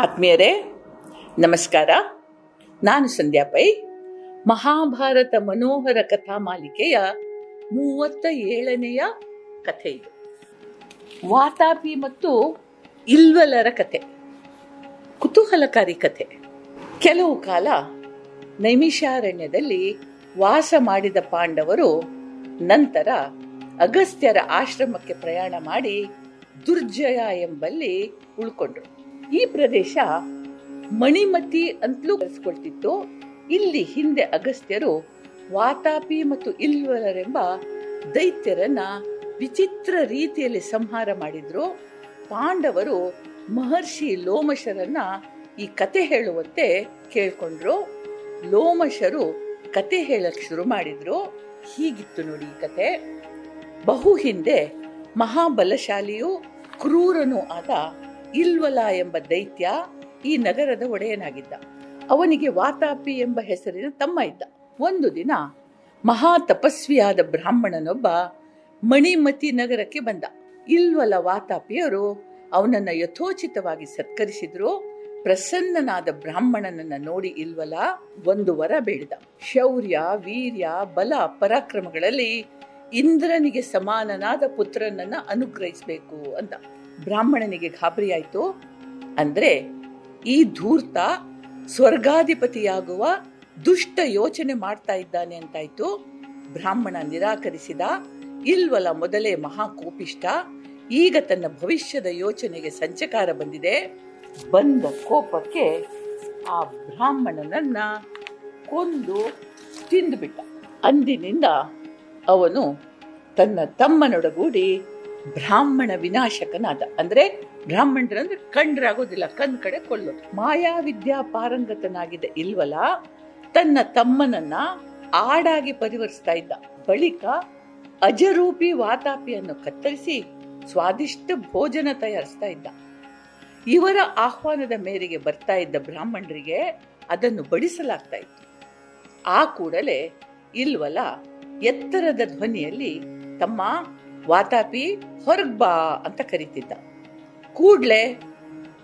ಆತ್ಮೀಯರೇ, ನಮಸ್ಕಾರ. ನಾನು ಸಂಧ್ಯಾ ಪೈ. ಮಹಾಭಾರತ ಮನೋಹರ ಕಥಾ ಮಾಲಿಕೆಯ 37ನೇಯ ಕಥೆ ಇದು. ವಾತಾಪಿ ಮತ್ತು ಇಲ್ವಲರ ಕಥೆ ಕುತೂಹಲಕಾರಿ ಕಥೆ. ಕೆಲವು ಕಾಲ ನೈಮಿಷಾರಣ್ಯದಲ್ಲಿ ವಾಸ ಮಾಡಿದ ಪಾಂಡವರು ನಂತರ ಅಗಸ್ತ್ಯರ ಆಶ್ರಮಕ್ಕೆ ಪ್ರಯಾಣ ಮಾಡಿ ದುರ್ಜಯ ಎಂಬಲ್ಲಿ ಉಳ್ಕೊಂಡ್ರು. ಈ ಪ್ರದೇಶ ಮಣಿಮತಿ ಅಂತಲೂ ಕರೆಸಿಕೊಳ್ತಿತ್ತು. ಇಲ್ಲಿ ಹಿಂದೆ ಅಗಸ್ತ್ಯರು ವಾತಾಪಿ ಮತ್ತು ಇಲ್ವಲರೆಂಬ ದೈತ್ಯರನ್ನ ವಿಚಿತ್ರ ರೀತಿಯಲ್ಲಿ ಸಂಹಾರ ಮಾಡಿದ್ರು. ಪಾಂಡವರು ಮಹರ್ಷಿ ಲೋಮಶರನ್ನ ಈ ಕತೆ ಹೇಳುವಂತೆ ಕೇಳ್ಕೊಂಡ್ರು. ಲೋಮಶರು ಕತೆ ಹೇಳಕ್ ಶುರು ಮಾಡಿದ್ರು. ಹೀಗಿತ್ತು ನೋಡಿ ಈ ಕತೆ. ಬಹು ಹಿಂದೆ ಮಹಾಬಲಶಾಲಿಯೂ ಕ್ರೂರನೂ ಆದ ಇಲ್ವಲ ಎಂಬ ದೈತ್ಯ ಈ ನಗರದ ಒಡೆಯನಾಗಿದ್ದ. ಅವನಿಗೆ ವಾತಾಪಿ ಎಂಬ ಹೆಸರಿನ ತಮ್ಮ ಇದ್ದ. ಒಂದು ದಿನ ಮಹಾ ತಪಸ್ವಿಯಾದ ಬ್ರಾಹ್ಮಣನೊಬ್ಬ ಮಣಿಮತಿ ನಗರಕ್ಕೆ ಬಂದ. ಇಲ್ವಲ ವಾತಾಪಿಯರು ಅವನನ್ನು ಯಥೋಚಿತವಾಗಿ ಸತ್ಕರಿಸಿದ್ರು. ಪ್ರಸನ್ನನಾದ ಬ್ರಾಹ್ಮಣನನ್ನು ನೋಡಿ ಇಲ್ವಲ ಒಂದು ವರ ಬೇಡಿದ. ಶೌರ್ಯ, ವೀರ್ಯ, ಬಲ, ಪರಾಕ್ರಮಗಳಲ್ಲಿ ಇಂದ್ರನಿಗೆ ಸಮಾನನಾದ ಪುತ್ರನನ್ನ ಅನುಗ್ರಹಿಸಬೇಕು ಅಂತ. ಬ್ರಾಹ್ಮಣನಿಗೆ ಗಾಬರಿ ಆಯಿತು. ಅಂದರೆ ಈ ಧೂರ್ತ ಸ್ವರ್ಗಾಧಿಪತಿಯಾಗುವ ದುಷ್ಟ ಯೋಚನೆ ಮಾಡ್ತಾ ಇದ್ದಾನೆ ಅಂತಾಯ್ತು. ಬ್ರಾಹ್ಮಣ ನಿರಾಕರಿಸಿದ. ಇಲ್ವಲ ಮೊದಲೇ ಮಹಾಕೋಪಿಷ್ಟ, ಈಗ ತನ್ನ ಭವಿಷ್ಯದ ಯೋಚನೆಗೆ ಸಂಚಕಾರ ಬಂದಿದೆ. ಬಂದ ಕೋಪಕ್ಕೆ ಆ ಬ್ರಾಹ್ಮಣನನ್ನ ಕೊಂದು ತಿಂದುಬಿಟ್ಟ. ಅಂದಿನಿಂದ ಅವನು ತನ್ನ ತಮ್ಮನೊಡಗೂಡಿ ಬ್ರಾಹ್ಮಣ ವಿನಾಶಕನಾದ. ಅಂದ್ರೆ ಬ್ರಾಹ್ಮಣರಂದ್ರೆ ಕಂಡ್ರಾಗೋದಿಲ್ಲ, ಕಣ್ ಕಡೆ ಕೊಳ್ಳೋದು. ಮಾಯಾವಿದ್ಯಾ ಪಾರಂಗತನಾಗಿದ್ದ ಇಲ್ವಲ ತನ್ನ ತಮ್ಮನನ್ನ ಆಡಾಗಿ ಪರಿವರ್ತಿಸ್ತಾ ಇದ್ದ. ಬಳಿಕ ಅಜರೂಪಿ ವಾತಾಪಿಯನ್ನು ಕತ್ತರಿಸಿ ಸ್ವಾದಿಷ್ಟ ಭೋಜನ ತಯಾರಿಸ್ತಾ ಇದ್ದ. ಇವರ ಆಹ್ವಾನದ ಮೇರೆಗೆ ಬರ್ತಾ ಇದ್ದ ಬ್ರಾಹ್ಮಣರಿಗೆ ಅದನ್ನು ಬಡಿಸಲಾಗ್ತಾ ಇತ್ತು. ಆ ಕೂಡಲೇ ಇಲ್ವಲ ಎತ್ತರದ ಧ್ವನಿಯಲ್ಲಿ ತಮ್ಮ ವಾತಾಪಿ ಹೊರಗ್ಬಾ ಅಂತ ಕರೀತಿದ್ದ. ಕೂಡ್ಲೆ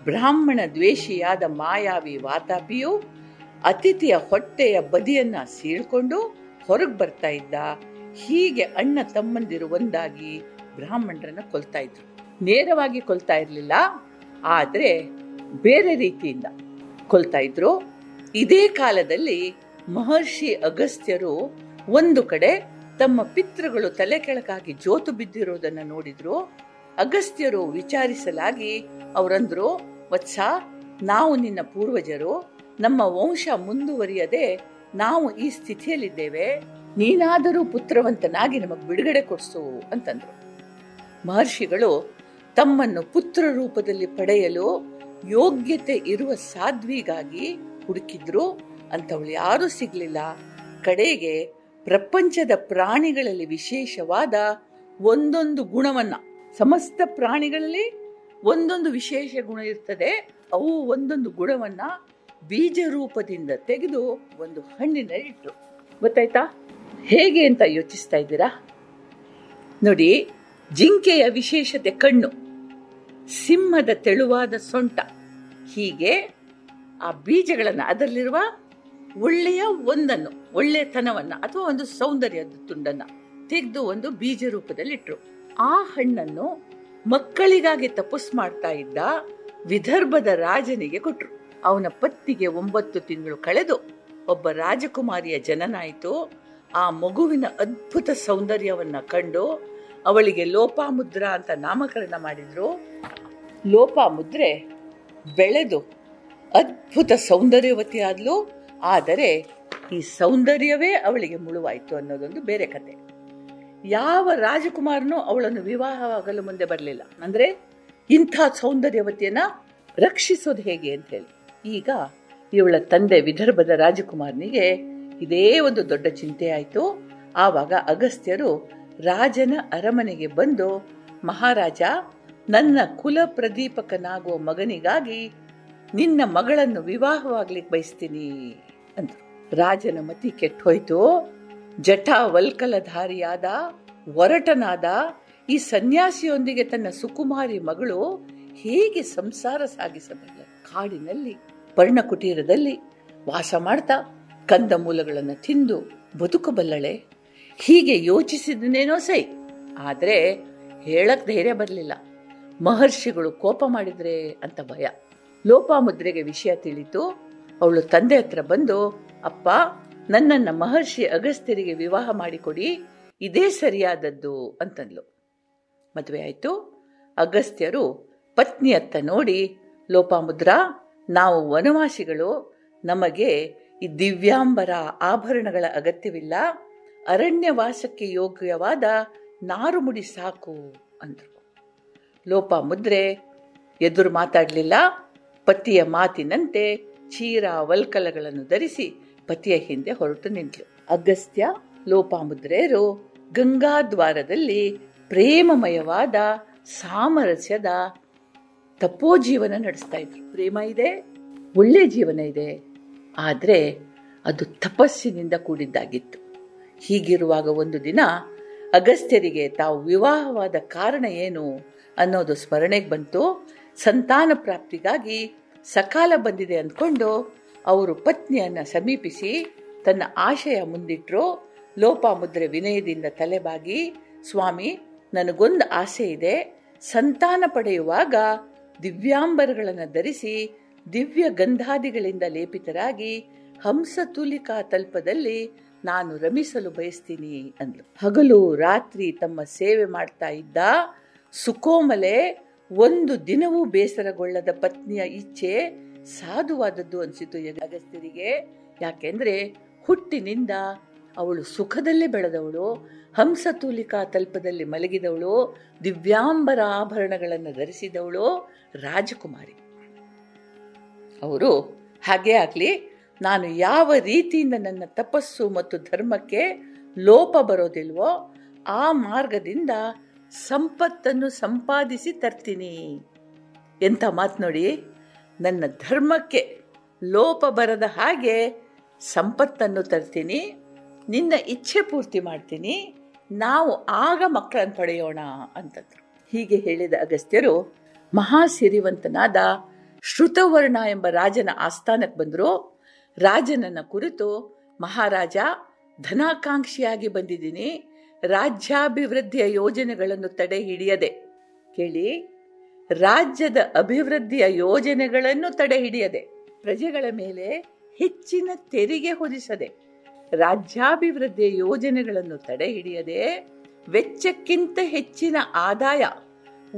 ಬ್ರಾಹ್ಮಣ ದ್ವೇಷಿಯಾದ ಮಾಯಾವಿ ವಾತಾಪಿಯು ಅತಿಥಿಯ ಹೊಟ್ಟೆಯ ಬದಿಯನ್ನ ಸೀಳ್ಕೊಂಡು ಹೊರಗೆ ಬರ್ತಾ ಇದ್ದ. ಹೀಗೆ ಅಣ್ಣ ತಮ್ಮಂದಿರು ಒಂದಾಗಿ ಬ್ರಾಹ್ಮಣರನ್ನ ಕೊಲ್ತಾ ಇದ್ರು. ನೇರವಾಗಿ ಕೊಲ್ತಾ ಇರಲಿಲ್ಲ, ಆದರೆ ಬೇರೆ ರೀತಿಯಿಂದ ಕೊಲ್ತಾ ಇದ್ರು. ಇದೇ ಕಾಲದಲ್ಲಿ ಮಹರ್ಷಿ ಅಗಸ್ತ್ಯರು ಒಂದು ಕಡೆ ತಮ್ಮ ಪಿತೃಗಳು ತಲೆ ಕೆಳಗಾಗಿ ಜೋತು ಬಿದ್ದಿರೋದನ್ನ ನೋಡಿದ್ರು. ಅಗಸ್ತ್ಯರು ವಿಚಾರಿಸಲಾಗಿ ಅವರಂದ್ರು, ವತ್ಸ, ನಾವು ನಿನ್ನ ಪೂರ್ವಜರು, ನಮ್ಮ ವಂಶ ಮುಂದುವರಿಯದೆ ನಾವು ಈ ಸ್ಥಿತಿಯಲ್ಲಿದ್ದೇವೆ, ನೀನಾದರೂ ಪುತ್ರವಂತನಾಗಿ ನಮಗೆ ಬಿಡುಗಡೆ ಕೊಡಿಸು ಅಂತಂದ್ರು. ಮಹರ್ಷಿಗಳು ತಮ್ಮನ್ನು ಪುತ್ರ ರೂಪದಲ್ಲಿ ಪಡೆಯಲು ಯೋಗ್ಯತೆ ಇರುವ ಸಾಧ್ವಿಗಾಗಿ ಹುಡುಕಿದ್ರು. ಅಂಥವಳು ಯಾರೂ ಸಿಗ್ಲಿಲ್ಲ. ಕಡೆಗೆ ಪ್ರಪಂಚದ ಪ್ರಾಣಿಗಳಲ್ಲಿ ವಿಶೇಷವಾದ ಒಂದೊಂದು ಗುಣವನ್ನ, ಸಮಸ್ತ ಪ್ರಾಣಿಗಳಲ್ಲಿ ಒಂದೊಂದು ವಿಶೇಷ ಗುಣ ಇರ್ತದೆ, ಅವು ಒಂದೊಂದು ಗುಣವನ್ನ ಬೀಜ ರೂಪದಿಂದ ತೆಗೆದು ಒಂದು ಹಣ್ಣಿನಲ್ಲಿ ಇಟ್ಟರು. ಗೊತ್ತಾಯ್ತಾ ಹೇಗೆ ಅಂತ ಯೋಚಿಸ್ತಾ ಇದ್ದೀರಾ? ನೋಡಿ, ಜಿಂಕೆಯ ವಿಶೇಷತೆ ಕಣ್ಣು, ಸಿಂಹದ ತೆಳುವಾದ ಸೊಂಟ. ಹೀಗೆ ಆ ಬೀಜಗಳನ್ನು, ಅದರಲ್ಲಿರುವ ಒಳ್ಳೆಯ ಒಂದನ್ನು, ಒಳ್ಳೆಯತನವನ್ನು ಅಥವಾ ಒಂದು ಸೌಂದರ್ಯದ ತುಂಡನ್ನು ತೆಗೆದು ಒಂದು ಬೀಜ ರೂಪದಲ್ಲಿ ಇಟ್ಟರು. ಆ ಹಣ್ಣನ್ನು ಮಕ್ಕಳಿಗಾಗಿ ತಪಸ್ ಮಾಡ್ತಾ ಇದ್ದ ವಿದರ್ಭದ ರಾಜನಿಗೆ ಕೊಟ್ಟರು. ಅವನ ಪತ್ನಿಗೆ 9 ತಿಂಗಳು ಕಳೆದು ಒಬ್ಬ ರಾಜಕುಮಾರಿಯ ಜನನಾಯಿತು. ಆ ಮಗುವಿನ ಅದ್ಭುತ ಸೌಂದರ್ಯವನ್ನು ಕಂಡು ಅವಳಿಗೆ ಲೋಪಾಮುದ್ರಾ ಅಂತ ನಾಮಕರಣ ಮಾಡಿದ್ರು. ಲೋಪಾಮುದ್ರೆ ಬೆಳೆದು ಅದ್ಭುತ ಸೌಂದರ್ಯವತಿಯಾದ್ಲು. ಆದರೆ ಈ ಸೌಂದರ್ಯವೇ ಅವಳಿಗೆ ಮುಳುವಾಯಿತು ಅನ್ನೋದೊಂದು ಬೇರೆ ಕತೆ. ಯಾವ ರಾಜಕುಮಾರನೂ ಅವಳನ್ನು ವಿವಾಹವಾಗಲು ಮುಂದೆ ಬರಲಿಲ್ಲ. ಅಂದರೆ ಇಂಥ ಸೌಂದರ್ಯವತಿಯನ್ನ ರಕ್ಷಿಸೋದು ಹೇಗೆ ಅಂತ ಹೇಳಿ. ಈಗ ಇವಳ ತಂದೆ ವಿದರ್ಭದ ರಾಜಕುಮಾರನಿಗೆ ಇದೇ ಒಂದು ದೊಡ್ಡ ಚಿಂತೆ ಆಯಿತು. ಆವಾಗ ಅಗಸ್ತ್ಯರು ರಾಜನ ಅರಮನೆಗೆ ಬಂದು, ಮಹಾರಾಜ, ನನ್ನ ಕುಲ ಪ್ರದೀಪಕನಾಗುವ ಮಗನಿಗಾಗಿ ನಿನ್ನ ಮಗಳನ್ನು ವಿವಾಹವಾಗ್ಲಿಕ್ಕೆ ಬಯಸ್ತೀನಿ ಅಂದ್ರು. ರಾಜನ ಮತಿ ಕೆಟ್ಟು ಹೋಯ್ತು. ಜಟಾ ವಲ್ಕಲಧಾರಿಯಾದ ಒರಟನಾದ ಈ ಸನ್ಯಾಸಿಯೊಂದಿಗೆ ತನ್ನ ಸುಕುಮಾರಿ ಮಗಳು ಹೇಗೆ ಸಂಸಾರ ಸಾಗಿಸಬಲ್ಲ? ಕಾಡಿನಲ್ಲಿ ಪರ್ಣಕುಟೀರದಲ್ಲಿ ವಾಸ ಮಾಡ್ತಾ ಕಂದ ಮೂಲಗಳನ್ನು ತಿಂದು ಬದುಕಬಲ್ಲಳೆ, ಹೀಗೆ ಯೋಚಿಸಿದನೇನೋ ಸೈ. ಆದರೆ ಹೇಳಕ್ಕೆ ಧೈರ್ಯ ಬರಲಿಲ್ಲ. ಮಹರ್ಷಿಗಳು ಕೋಪ ಮಾಡಿದರೆ ಅಂತ ಭಯ. ಲೋಪಾಮುದ್ರೆಗೆ ವಿಷಯ ತಿಳಿತು. ಅವಳು ತಂದೆ ಹತ್ರ ಬಂದು, ಅಪ್ಪ, ನನ್ನನ್ನು ಮಹರ್ಷಿ ಅಗಸ್ತ್ಯರಿಗೆ ವಿವಾಹ ಮಾಡಿಕೊಡಿ, ಇದೇ ಸರಿಯಾದದ್ದು ಅಂತಂದ್ಲು. ಮದುವೆ ಆಯಿತು. ಅಗಸ್ತ್ಯರು ಪತ್ನಿಯತ್ತ ನೋಡಿ, ಲೋಪಾಮುದ್ರಾ, ನಾವು ವನವಾಸಿಗಳು, ನಮಗೆ ಈ ದಿವ್ಯಾಂಬರ ಆಭರಣಗಳ ಅಗತ್ಯವಿಲ್ಲ, ಅರಣ್ಯವಾಸಕ್ಕೆ ಯೋಗ್ಯವಾದ ನಾರುಮುಡಿ ಸಾಕು ಅಂದರು. ಲೋಪಾಮುದ್ರೆ ಎದುರು ಮಾತಾಡಲಿಲ್ಲ. ಪತಿಯ ಮಾತಿನಂತೆ ಚೀರ ವಲ್ಕಲಗಳನ್ನು ಧರಿಸಿ ಪತಿಯ ಹಿಂದೆ ಹೊರಟು ನಿಂತಳು. ಅಗಸ್ತ್ಯ ಲೋಪಾಮುದ್ರೆಯರು ಗಂಗಾದ್ವಾರದಲ್ಲಿ ಪ್ರೇಮಮಯವಾದ ಸಾಮರಸ್ಯದ ತಪೋಜೀವನ ನಡೆಸ್ತಾ ಇದ್ರು. ಪ್ರೇಮ ಇದೆ, ಒಳ್ಳೆ ಜೀವನ ಇದೆ, ಆದರೆ ಅದು ತಪಸ್ಸಿನಿಂದ ಕೂಡಿದ್ದಾಗಿತ್ತು. ಹೀಗಿರುವಾಗ ಒಂದು ದಿನ ಅಗಸ್ತ್ಯರಿಗೆ ತಾವು ವಿವಾಹವಾದ ಕಾರಣ ಏನು ಅನ್ನೋದು ಸ್ಮರಣೆಗೆ ಬಂತು. ಸಂತಾನ ಪ್ರಾಪ್ತಿಗಾಗಿ ಸಕಾಲ ಬಂದಿದೆ ಅಂದ್ಕೊಂಡು ಅವರು ಪತ್ನಿಯನ್ನು ಸಮೀಪಿಸಿ ತನ್ನ ಆಶಯ ಮುಂದಿಟ್ಟರು. ಲೋಪಾಮುದ್ರೆ ವಿನಯದಿಂದ ತಲೆಬಾಗಿ, ಸ್ವಾಮಿ, ನನಗೊಂದು ಆಸೆ ಇದೆ, ಸಂತಾನ ಪಡೆಯುವಾಗ ದಿವ್ಯಾಂಬರಗಳನ್ನು ಧರಿಸಿ ದಿವ್ಯ ಗಂಧಾದಿಗಳಿಂದ ಲೇಪಿತರಾಗಿ ಹಂಸತೂಲಿಕಾ ತಲ್ಪದಲ್ಲಿ ನಾನು ರಮಿಸಲು ಬಯಸ್ತೀನಿ ಅಂದ್ಲು. ಹಗಲು ರಾತ್ರಿ ತಮ್ಮ ಸೇವೆ ಮಾಡ್ತಾ ಇದ್ದ ಸುಕೋಮಲೆ ಒಂದು ದಿನವೂ ಬೇಸರಗೊಳ್ಳದ ಪತ್ನಿಯ ಇಚ್ಛೆ ಸಾಧುವಾದದ್ದು ಅನಿಸಿತು ಅಗಸ್ತ್ಯರಿಗೆ. ಯಾಕೆಂದರೆ ಹುಟ್ಟಿನಿಂದ ಅವಳು ಸುಖದಲ್ಲೇ ಬೆಳೆದವಳು, ಹಂಸತೂಲಿಕಾ ತಲ್ಪದಲ್ಲಿ ಮಲಗಿದವಳು, ದಿವ್ಯಾಂಬರ ಆಭರಣಗಳನ್ನು ಧರಿಸಿದವಳು, ರಾಜಕುಮಾರಿ. ಅವರು ಹಾಗೇ ಆಗಲಿ, ನಾನು ಯಾವ ರೀತಿಯಿಂದ ನನ್ನ ತಪಸ್ಸು ಮತ್ತು ಧರ್ಮಕ್ಕೆ ಲೋಪ ಬರೋದಿಲ್ವೋ ಆ ಮಾರ್ಗದಿಂದ ಸಂಪತ್ತನ್ನು ಸಂಪಾದಿಸಿ ತರ್ತೀನಿ. ಎಂಥ ಮಾತು ನೋಡಿ, ನನ್ನ ಧರ್ಮಕ್ಕೆ ಲೋಪ ಬರದ ಹಾಗೆ ಸಂಪತ್ತನ್ನು ತರ್ತೀನಿ, ನಿನ್ನ ಇಚ್ಛೆ ಪೂರ್ತಿ ಮಾಡ್ತೀನಿ, ನಾವು ಆಗ ಮಕ್ಕಳನ್ನು ಪಡೆಯೋಣ ಅಂತಂದರು. ಹೀಗೆ ಹೇಳಿದ ಅಗಸ್ತ್ಯರು ಮಹಾಸಿರಿವಂತನಾದ ಶ್ರುತವರ್ಣ ಎಂಬ ರಾಜನ ಆಸ್ಥಾನಕ್ಕೆ ಬಂದರು. ರಾಜನನ್ನು ಕುರಿತು, ಮಹಾರಾಜ, ಧನಾಕಾಂಕ್ಷಿಯಾಗಿ ಬಂದಿದ್ದೀನಿ, ರಾಜ್ಯಾಭಿವೃದ್ಧಿಯ ಯೋಜನೆಗಳನ್ನು ತಡೆ ಹಿಡಿಯದೆ, ಕೇಳಿ, ರಾಜ್ಯದ ಅಭಿವೃದ್ಧಿಯ ಯೋಜನೆಗಳನ್ನು ತಡೆ ಹಿಡಿಯದೆ, ಪ್ರಜೆಗಳ ಮೇಲೆ ಹೆಚ್ಚಿನ ತೆರಿಗೆ ಹೊರಿಸದೆ, ರಾಜ್ಯಾಭಿವೃದ್ಧಿಯ ಯೋಜನೆಗಳನ್ನು ತಡೆ ಹಿಡಿಯದೆ, ವೆಚ್ಚಕ್ಕಿಂತ ಹೆಚ್ಚಿನ ಆದಾಯ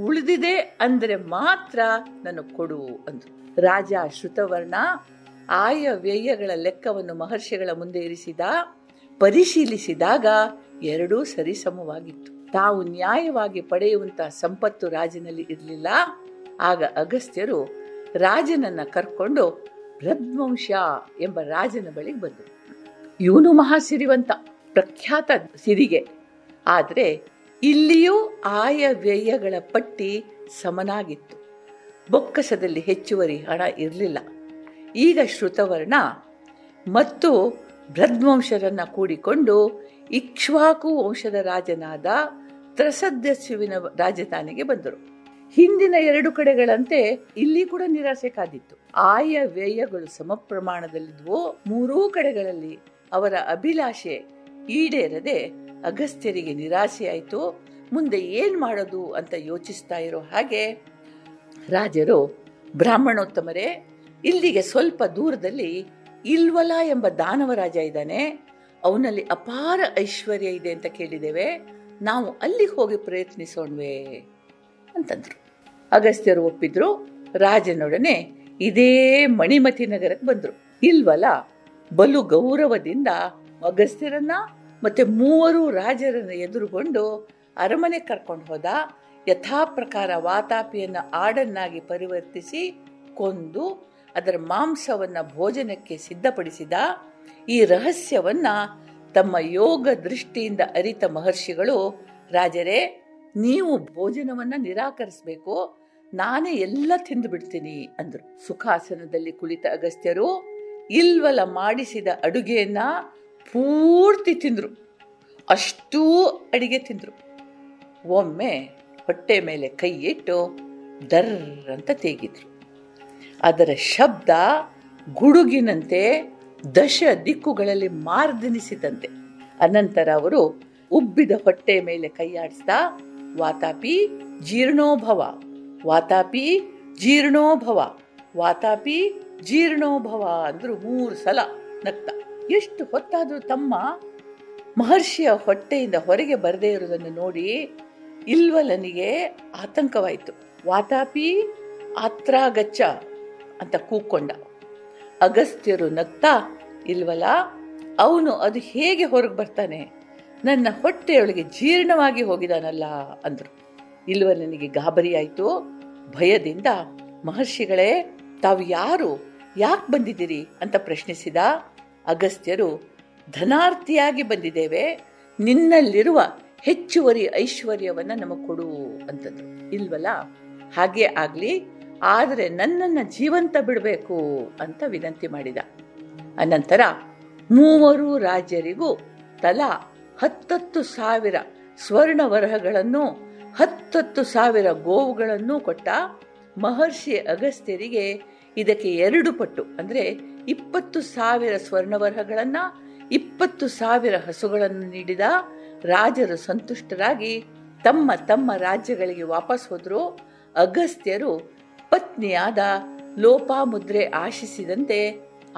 ಉಳಿದಿದೆ ಅಂದರೆ ಮಾತ್ರ ನನಗೆ ಕೊಡು ಅಂದರು. ರಾಜ ಶ್ರುತವರ್ಣ ಆಯ ವ್ಯಯಗಳ ಲೆಕ್ಕವನ್ನು ಮಹರ್ಷಿಗಳ ಮುಂದೆ ಇರಿಸಿದ. ಪರಿಶೀಲಿಸಿದಾಗ ಎರಡೂ ಸರಿಸಮವಾಗಿತ್ತು. ತಾವು ನ್ಯಾಯವಾಗಿ ಪಡೆಯುವಂತಹ ಸಂಪತ್ತು ರಾಜನಲ್ಲಿ ಇರಲಿಲ್ಲ. ಆಗ ಅಗಸ್ತ್ಯರು ರಾಜನನ್ನು ಕರ್ಕೊಂಡು ಬ್ರಹ್ಮವಂಶ ಎಂಬ ರಾಜನ ಬಳಿಗೆ ಬಂದರು. ಇವನು ಮಹಾಸಿರಿವಂತ, ಪ್ರಖ್ಯಾತ ಸಿರಿಗೆ. ಆದರೆ ಇಲ್ಲಿಯೂ ಆಯ ವ್ಯಯಗಳ ಪಟ್ಟಿ ಸಮನಾಗಿತ್ತು. ಬೊಕ್ಕಸದಲ್ಲಿ ಹೆಚ್ಚುವರಿ ಹಣ ಇರಲಿಲ್ಲ. ಈಗ ಶ್ರುತವರ್ಣ ಮತ್ತು ಬ್ರಹ್ಮವಂಶರನ್ನು ಕೂಡಿಕೊಂಡು ಇಕ್ಷ್ವಾಕು ವಂಶದ ರಾಜನಾದ ತ್ರಸದಸ್ಯುವಿನ ರಾಜಧಾನಿಗೆ ಬಂದರು. ಹಿಂದಿನ ಎರಡು ಕಡೆಗಳಂತೆ ಇಲ್ಲಿ ಕೂಡ ನಿರಾಸೆ ಕಾದಿತ್ತು. ಆಯ ವ್ಯಯಗಳು ಸಮ ಪ್ರಮಾಣದಲ್ಲಿದ್ದವು. ಮೂರೂ ಕಡೆಗಳಲ್ಲಿ ಅವರ ಅಭಿಲಾಷೆ ಈಡೇರದೆ ಅಗಸ್ತ್ಯರಿಗೆ ನಿರಾಸೆಯಾಯಿತು. ಮುಂದೆ ಏನು ಮಾಡೋದು ಅಂತ ಯೋಚಿಸ್ತಾ ಇರೋ ಹಾಗೆ ರಾಜರು, ಬ್ರಾಹ್ಮಣೋತ್ತಮರೇ, ಇಲ್ಲಿಗೆ ಸ್ವಲ್ಪ ದೂರದಲ್ಲಿ ಇಲ್ವಲ ಎಂಬ ದಾನವ ರಾಜ ಇದ್ದಾನೆ, ಅವನಲ್ಲಿ ಅಪಾರ ಐಶ್ವರ್ಯ ಇದೆ ಅಂತ ಕೇಳಿದ್ದೇವೆ, ನಾವು ಅಲ್ಲಿಗೆ ಹೋಗಿ ಪ್ರಯತ್ನಿಸೋಣ್ವೇ ಅಂತಂದರು. ಅಗಸ್ತ್ಯರು ಒಪ್ಪಿದ್ರು. ರಾಜನೊಡನೆ ಇದೇ ಮಣಿಮತಿ ನಗರಕ್ಕೆ ಬಂದರು. ಇಲ್ವಲ ಬಲು ಗೌರವದಿಂದ ಅಗಸ್ತ್ಯರನ್ನ ಮತ್ತೆ ಮೂವರು ರಾಜರನ್ನ ಎದುರುಗೊಂಡು ಅರಮನೆ ಕರ್ಕೊಂಡು ಹೋದ. ಯಥಾ ಪ್ರಕಾರ ವಾತಾಪಿಯನ್ನು ಆಡನ್ನಾಗಿ ಪರಿವರ್ತಿಸಿ ಕೊಂದು ಅದರ ಮಾಂಸವನ್ನು ಭೋಜನಕ್ಕೆ ಸಿದ್ಧಪಡಿಸಿದ. ಈ ರಹಸ್ಯವನ್ನು ತಮ್ಮ ಯೋಗ ದೃಷ್ಟಿಯಿಂದ ಅರಿತ ಮಹರ್ಷಿಗಳು, ರಾಜರೇ, ನೀವು ಭೋಜನವನ್ನು ನಿರಾಕರಿಸಬೇಕು, ನಾನೇ ಎಲ್ಲ ತಿಂದು ಬಿಡ್ತೀನಿ ಅಂದರು. ಸುಖಾಸನದಲ್ಲಿ ಕುಳಿತ ಅಗಸ್ತ್ಯರು ಇಲ್ವಲ ಮಾಡಿಸಿದ ಅಡುಗೆಯನ್ನು ಪೂರ್ತಿ ತಿಂದರು. ಅಷ್ಟೂ ಅಡಿಗೆ ತಿಂದರು. ಒಮ್ಮೆ ಹೊಟ್ಟೆ ಮೇಲೆ ಕೈ ಇಟ್ಟು ದರ್ರಂತ ತೇಗಿದ್ರು. ಅದರ ಶಬ್ದ ಗುಡುಗಿನಂತೆ ದಶ ದಿಕ್ಕುಗಳಲ್ಲಿ ಮಾರ್ದನಿಸಿತಂತೆ. ಅನಂತರ ಅವರು ಉಬ್ಬಿದ ಹೊಟ್ಟೆ ಮೇಲೆ ಕೈಯಾಡಿಸ್ತಾ ವಾತಾಪಿ ಜೀರ್ಣೋಭವ, ವಾತಾಪಿ ಜೀರ್ಣೋಭವ, ವಾತಾಪಿ ಜೀರ್ಣೋಭವ ಅಂದ್ರು 3 ಸಲ ನಗ್ತ. ಎಷ್ಟು ಹೊತ್ತಾದರೂ ತಮ್ಮ ಮಹರ್ಷಿಯ ಹೊಟ್ಟೆಯಿಂದ ಹೊರಗೆ ಬರದೇ ಇರುವುದನ್ನು ನೋಡಿ ಇಲ್ವಲನಿಗೆ ಆತಂಕವಾಯಿತು. ವಾತಾಪಿ ಆತ್ರಾಗಚ್ಚ ಅಂತ ಕೂಕ್ಕೊಂಡ. ಅಗಸ್ತ್ಯರು ನಗ್ತಾ, ಇಲ್ವಲ ಅವನು ಅದು ಹೇಗೆ ಹೊರಗೆ ಬರ್ತಾನೆ, ನನ್ನ ಹೊಟ್ಟೆಯೊಳಗೆ ಜೀರ್ಣವಾಗಿ ಹೋಗಿದಾನಲ್ಲ ಅಂದರು. ಇಲ್ವಲನಿಗೆ ಗಾಬರಿಯಾಯಿತು. ಭಯದಿಂದ ಮಹರ್ಷಿಗಳೇ ತಾವು ಯಾರು, ಯಾಕೆ ಬಂದಿದ್ದೀರಿ ಅಂತ ಪ್ರಶ್ನಿಸಿದ. ಅಗಸ್ತ್ಯರು ಧನಾರ್ಥಿಯಾಗಿ ಬಂದಿದ್ದೇವೆ, ನಿನ್ನಲ್ಲಿರುವ ಹೆಚ್ಚುವರಿ ಐಶ್ವರ್ಯವನ್ನು ನಮಗೆ ಕೊಡು ಅಂತಂದರು. ಇಲ್ವಲ್ಲ ಹಾಗೆ ಆಗಲಿ, ಆದರೆ ನನ್ನನ್ನು ಜೀವಂತ ಬಿಡಬೇಕು ಅಂತ ವಿನಂತಿ ಮಾಡಿದ. ಅನಂತರ 3 ರಾಜರಿಗೂ ತಲಾ 10,000 ಸ್ವರ್ಣ ವರಹಗಳನ್ನು, 10,000 ಗೋವುಗಳನ್ನು ಕೊಟ್ಟ. ಮಹರ್ಷಿ ಅಗಸ್ತ್ಯರಿಗೆ ಇದಕ್ಕೆ 2 ಪಟ್ಟು ಅಂದರೆ 20,000 ಸ್ವರ್ಣವರ್ಹಗಳನ್ನು, 20,000 ಹಸುಗಳನ್ನು ನೀಡಿದ. ರಾಜರು ಸಂತುಷ್ಟರಾಗಿ ತಮ್ಮ ತಮ್ಮ ರಾಜ್ಯಗಳಿಗೆ ವಾಪಸ್ ಹೋದರು. ಅಗಸ್ತ್ಯರು ಪತ್ನಿಯಾದ ಲೋಪಾಮುದ್ರೆ ಆಶಿಸಿದಂತೆ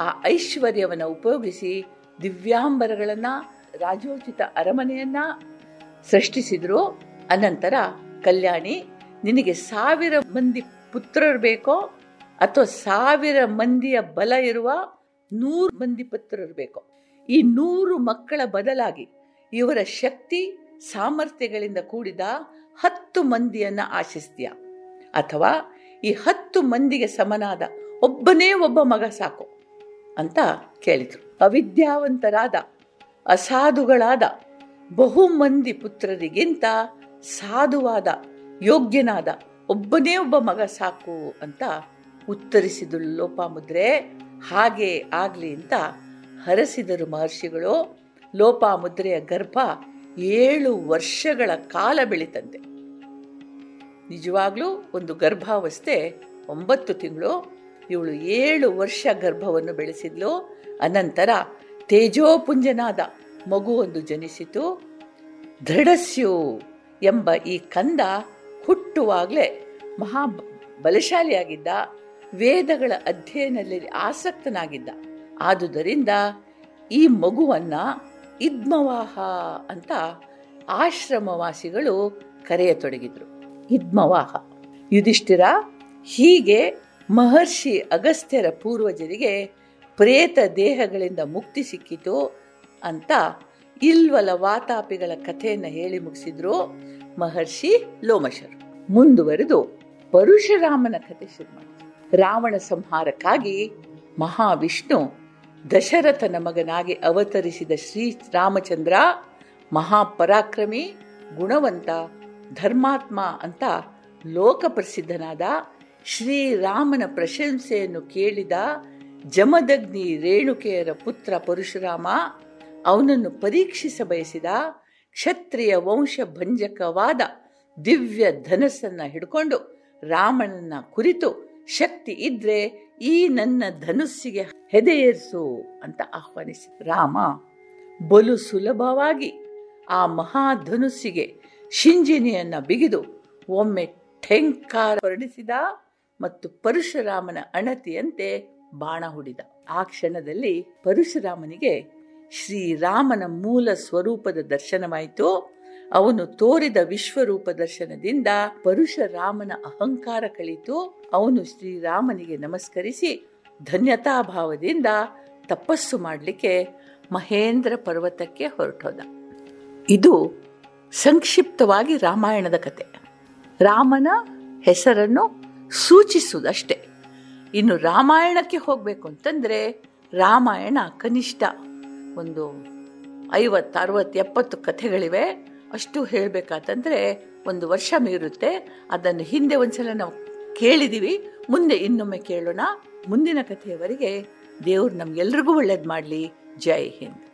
ಆ ಐಶ್ವರ್ಯವನ್ನು ಉಪಯೋಗಿಸಿ ದಿವ್ಯಾಂಬರಗಳನ್ನು, ರಾಜೋಚಿತ ಅರಮನೆಯನ್ನು ಸೃಷ್ಟಿಸಿದರು. ಅನಂತರ ಕಲ್ಯಾಣಿ, ನಿನಗೆ 1,000 ಮಂದಿ ಪುತ್ರರು ಬೇಕೋ ಅಥವಾ 1,000 ಮಂದಿಯ ಬಲ ಇರುವ 100 ಮಂದಿ ಪುತ್ರರು ಬೇಕೋ, ಈ 100 ಮಕ್ಕಳ ಬದಲಾಗಿ ಇವರ ಶಕ್ತಿ ಸಾಮರ್ಥ್ಯಗಳಿಂದ ಕೂಡಿದ 10 ಮಂದಿಯನ್ನು ಆಶಿಸ್ತೀಯ, ಅಥವಾ ಈ 10 ಮಂದಿಗೆ ಸಮನಾದ ಒಬ್ಬನೇ ಒಬ್ಬ ಮಗ ಸಾಕು ಅಂತ ಕೇಳಿದರು. ಅವಿದ್ಯಾವಂತರಾದ ಅಸಾಧುಗಳಾದ ಬಹು ಮಂದಿ ಪುತ್ರರಿಗಿಂತ ಸಾಧುವಾದ ಯೋಗ್ಯನಾದ ಒಬ್ಬನೇ ಒಬ್ಬ ಮಗ ಸಾಕು ಅಂತ ಉತ್ತರಿಸಿದಳು ಲೋಪಾಮುದ್ರೆ. ಹಾಗೆ ಆಗಲಿ ಅಂತ ಹರಸಿದರು ಮಹರ್ಷಿಗಳು. ಲೋಪಾಮುದ್ರೆಯ ಗರ್ಭ 7 ವರ್ಷಗಳ ಕಾಲ ಬೆಳೀತಂತೆ. ನಿಜವಾಗ್ಲೂ ಒಂದು ಗರ್ಭಾವಸ್ಥೆ 9 ತಿಂಗಳು, ಇವಳು 7 ವರ್ಷ ಗರ್ಭವನ್ನು ಬೆಳೆಸಿದ್ಲು. ಅನಂತರ ತೇಜೋಪುಂಜನಾದ ಮಗುವೊಂದು ಜನಿಸಿತು. ದೃಢಸ್ಯು ಎಂಬ ಈ ಕಂದ ಹುಟ್ಟುವಾಗಲೇ ಮಹಾ ಬಲಶಾಲಿಯಾಗಿದ್ದ, ವೇದಗಳ ಅಧ್ಯಯನದಲ್ಲಿ ಆಸಕ್ತನಾಗಿದ್ದ. ಆದುದರಿಂದ ಈ ಮಗುವನ್ನು ಇದ್ಮವಾಹ ಅಂತ ಆಶ್ರಮವಾಸಿಗಳು ಕರೆಯತೊಡಗಿದರು. ಇದ್ಮವಾಹ ಯುಧಿಷ್ಠಿರ ಹೀಗೆ ಮಹರ್ಷಿ ಅಗಸ್ತ್ಯರ ಪೂರ್ವಜರಿಗೆ ಪ್ರೇತ ದೇಹಗಳಿಂದ ಮುಕ್ತಿ ಸಿಕ್ಕಿತು ಅಂತ ಇಲ್ವಲ ವಾತಾಪಿಗಳ ಕಥೆಯನ್ನು ಹೇಳಿ ಮುಗಿಸಿದ್ರು ಮಹರ್ಷಿ ಲೋಮಶರು. ಮುಂದುವರೆದು ಪರಶುರಾಮನ ಕಥೆ ಶುರು ಮಾಡಿದ್ರು. ರಾವಣ ಸಂಹಾರಕ್ಕಾಗಿ ಮಹಾವಿಷ್ಣು ದಶರಥನ ಮಗನಾಗಿ ಅವತರಿಸಿದ ಶ್ರೀರಾಮಚಂದ್ರ ಮಹಾಪರಾಕ್ರಮಿ, ಗುಣವಂತ, ಧರ್ಮಾತ್ಮ ಅಂತ ಲೋಕಪ್ರಸಿದ್ಧನಾದ ಶ್ರೀರಾಮನ ಪ್ರಶಂಸೆಯನ್ನು ಕೇಳಿದ ಜಮದಗ್ನಿ ರೇಣುಕೆಯರ ಪುತ್ರ ಪರಶುರಾಮ ಅವನನ್ನು ಪರೀಕ್ಷಿಸ ಬಯಸಿದ. ಕ್ಷತ್ರಿಯ ವಂಶಭಂಜಕವಾದ ದಿವ್ಯ ಧನಸ್ಸನ್ನು ಹಿಡ್ಕೊಂಡು ರಾಮನನ್ನ ಕುರಿತು, ಶಕ್ತಿ ಇದ್ರೆ ಈ ನನ್ನ ಧನುಸ್ಸಿಗೆ ಹೆದೆಯೇರಿಸು ಅಂತ ಆಹ್ವಾನಿಸಿ ರಾಮ ಬಲು ಸುಲಭವಾಗಿ ಆ ಮಹಾಧನುಸ್ಸಿಗೆ ಶಿಂಜಿನಿಯನ್ನು ಬಿಗಿದು ಒಮ್ಮೆ ಠೆಂಕಾರ ಹೊರಡಿಸಿದ ಮತ್ತು ಪರಶುರಾಮನ ಅಣತಿಯಂತೆ ಬಾಣ ಹೊಡಿದ. ಆ ಕ್ಷಣದಲ್ಲಿ ಪರಶುರಾಮನಿಗೆ ಶ್ರೀರಾಮನ ಮೂಲ ಸ್ವರೂಪದ ದರ್ಶನವಾಯಿತು. ಅವನು ತೋರಿದ ವಿಶ್ವರೂಪ ದರ್ಶನದಿಂದ ಪರಶುರಾಮನ ಅಹಂಕಾರ ಕಳಿತು. ಅವನು ಶ್ರೀರಾಮನಿಗೆ ನಮಸ್ಕರಿಸಿ ಧನ್ಯತಾಭಾವದಿಂದ ತಪಸ್ಸು ಮಾಡಲಿಕ್ಕೆ ಮಹೇಂದ್ರ ಪರ್ವತಕ್ಕೆ ಹೊರಟೋದ. ಇದು ಸಂಕ್ಷಿಪ್ತವಾಗಿ ರಾಮಾಯಣದ ಕತೆ. ರಾಮನ ಹೆಸರನ್ನು ಸೂಚಿಸುವುದಷ್ಟೇ. ಇನ್ನು ರಾಮಾಯಣಕ್ಕೆ ಹೋಗಬೇಕು ಅಂತಂದರೆ ರಾಮಾಯಣ ಕನಿಷ್ಠ ಒಂದು 50, 60, 70 ಕಥೆಗಳಿವೆ. ಅಷ್ಟು ಹೇಳಬೇಕಾತಂದರೆ 1 ವರ್ಷ ಮೀರುತ್ತೆ. ಅದನ್ನು ಹಿಂದೆ ಒಂದ್ಸಲ ನಾವು ಕೇಳಿದ್ದೀವಿ, ಮುಂದೆ ಇನ್ನೊಮ್ಮೆ ಕೇಳೋಣ. ಮುಂದಿನ ಕಥೆಯವರೆಗೆ ದೇವ್ರು ನಮಗೆಲ್ರಿಗೂ ಒಳ್ಳೇದು ಮಾಡಲಿ. ಜೈ ಹಿಂದ್.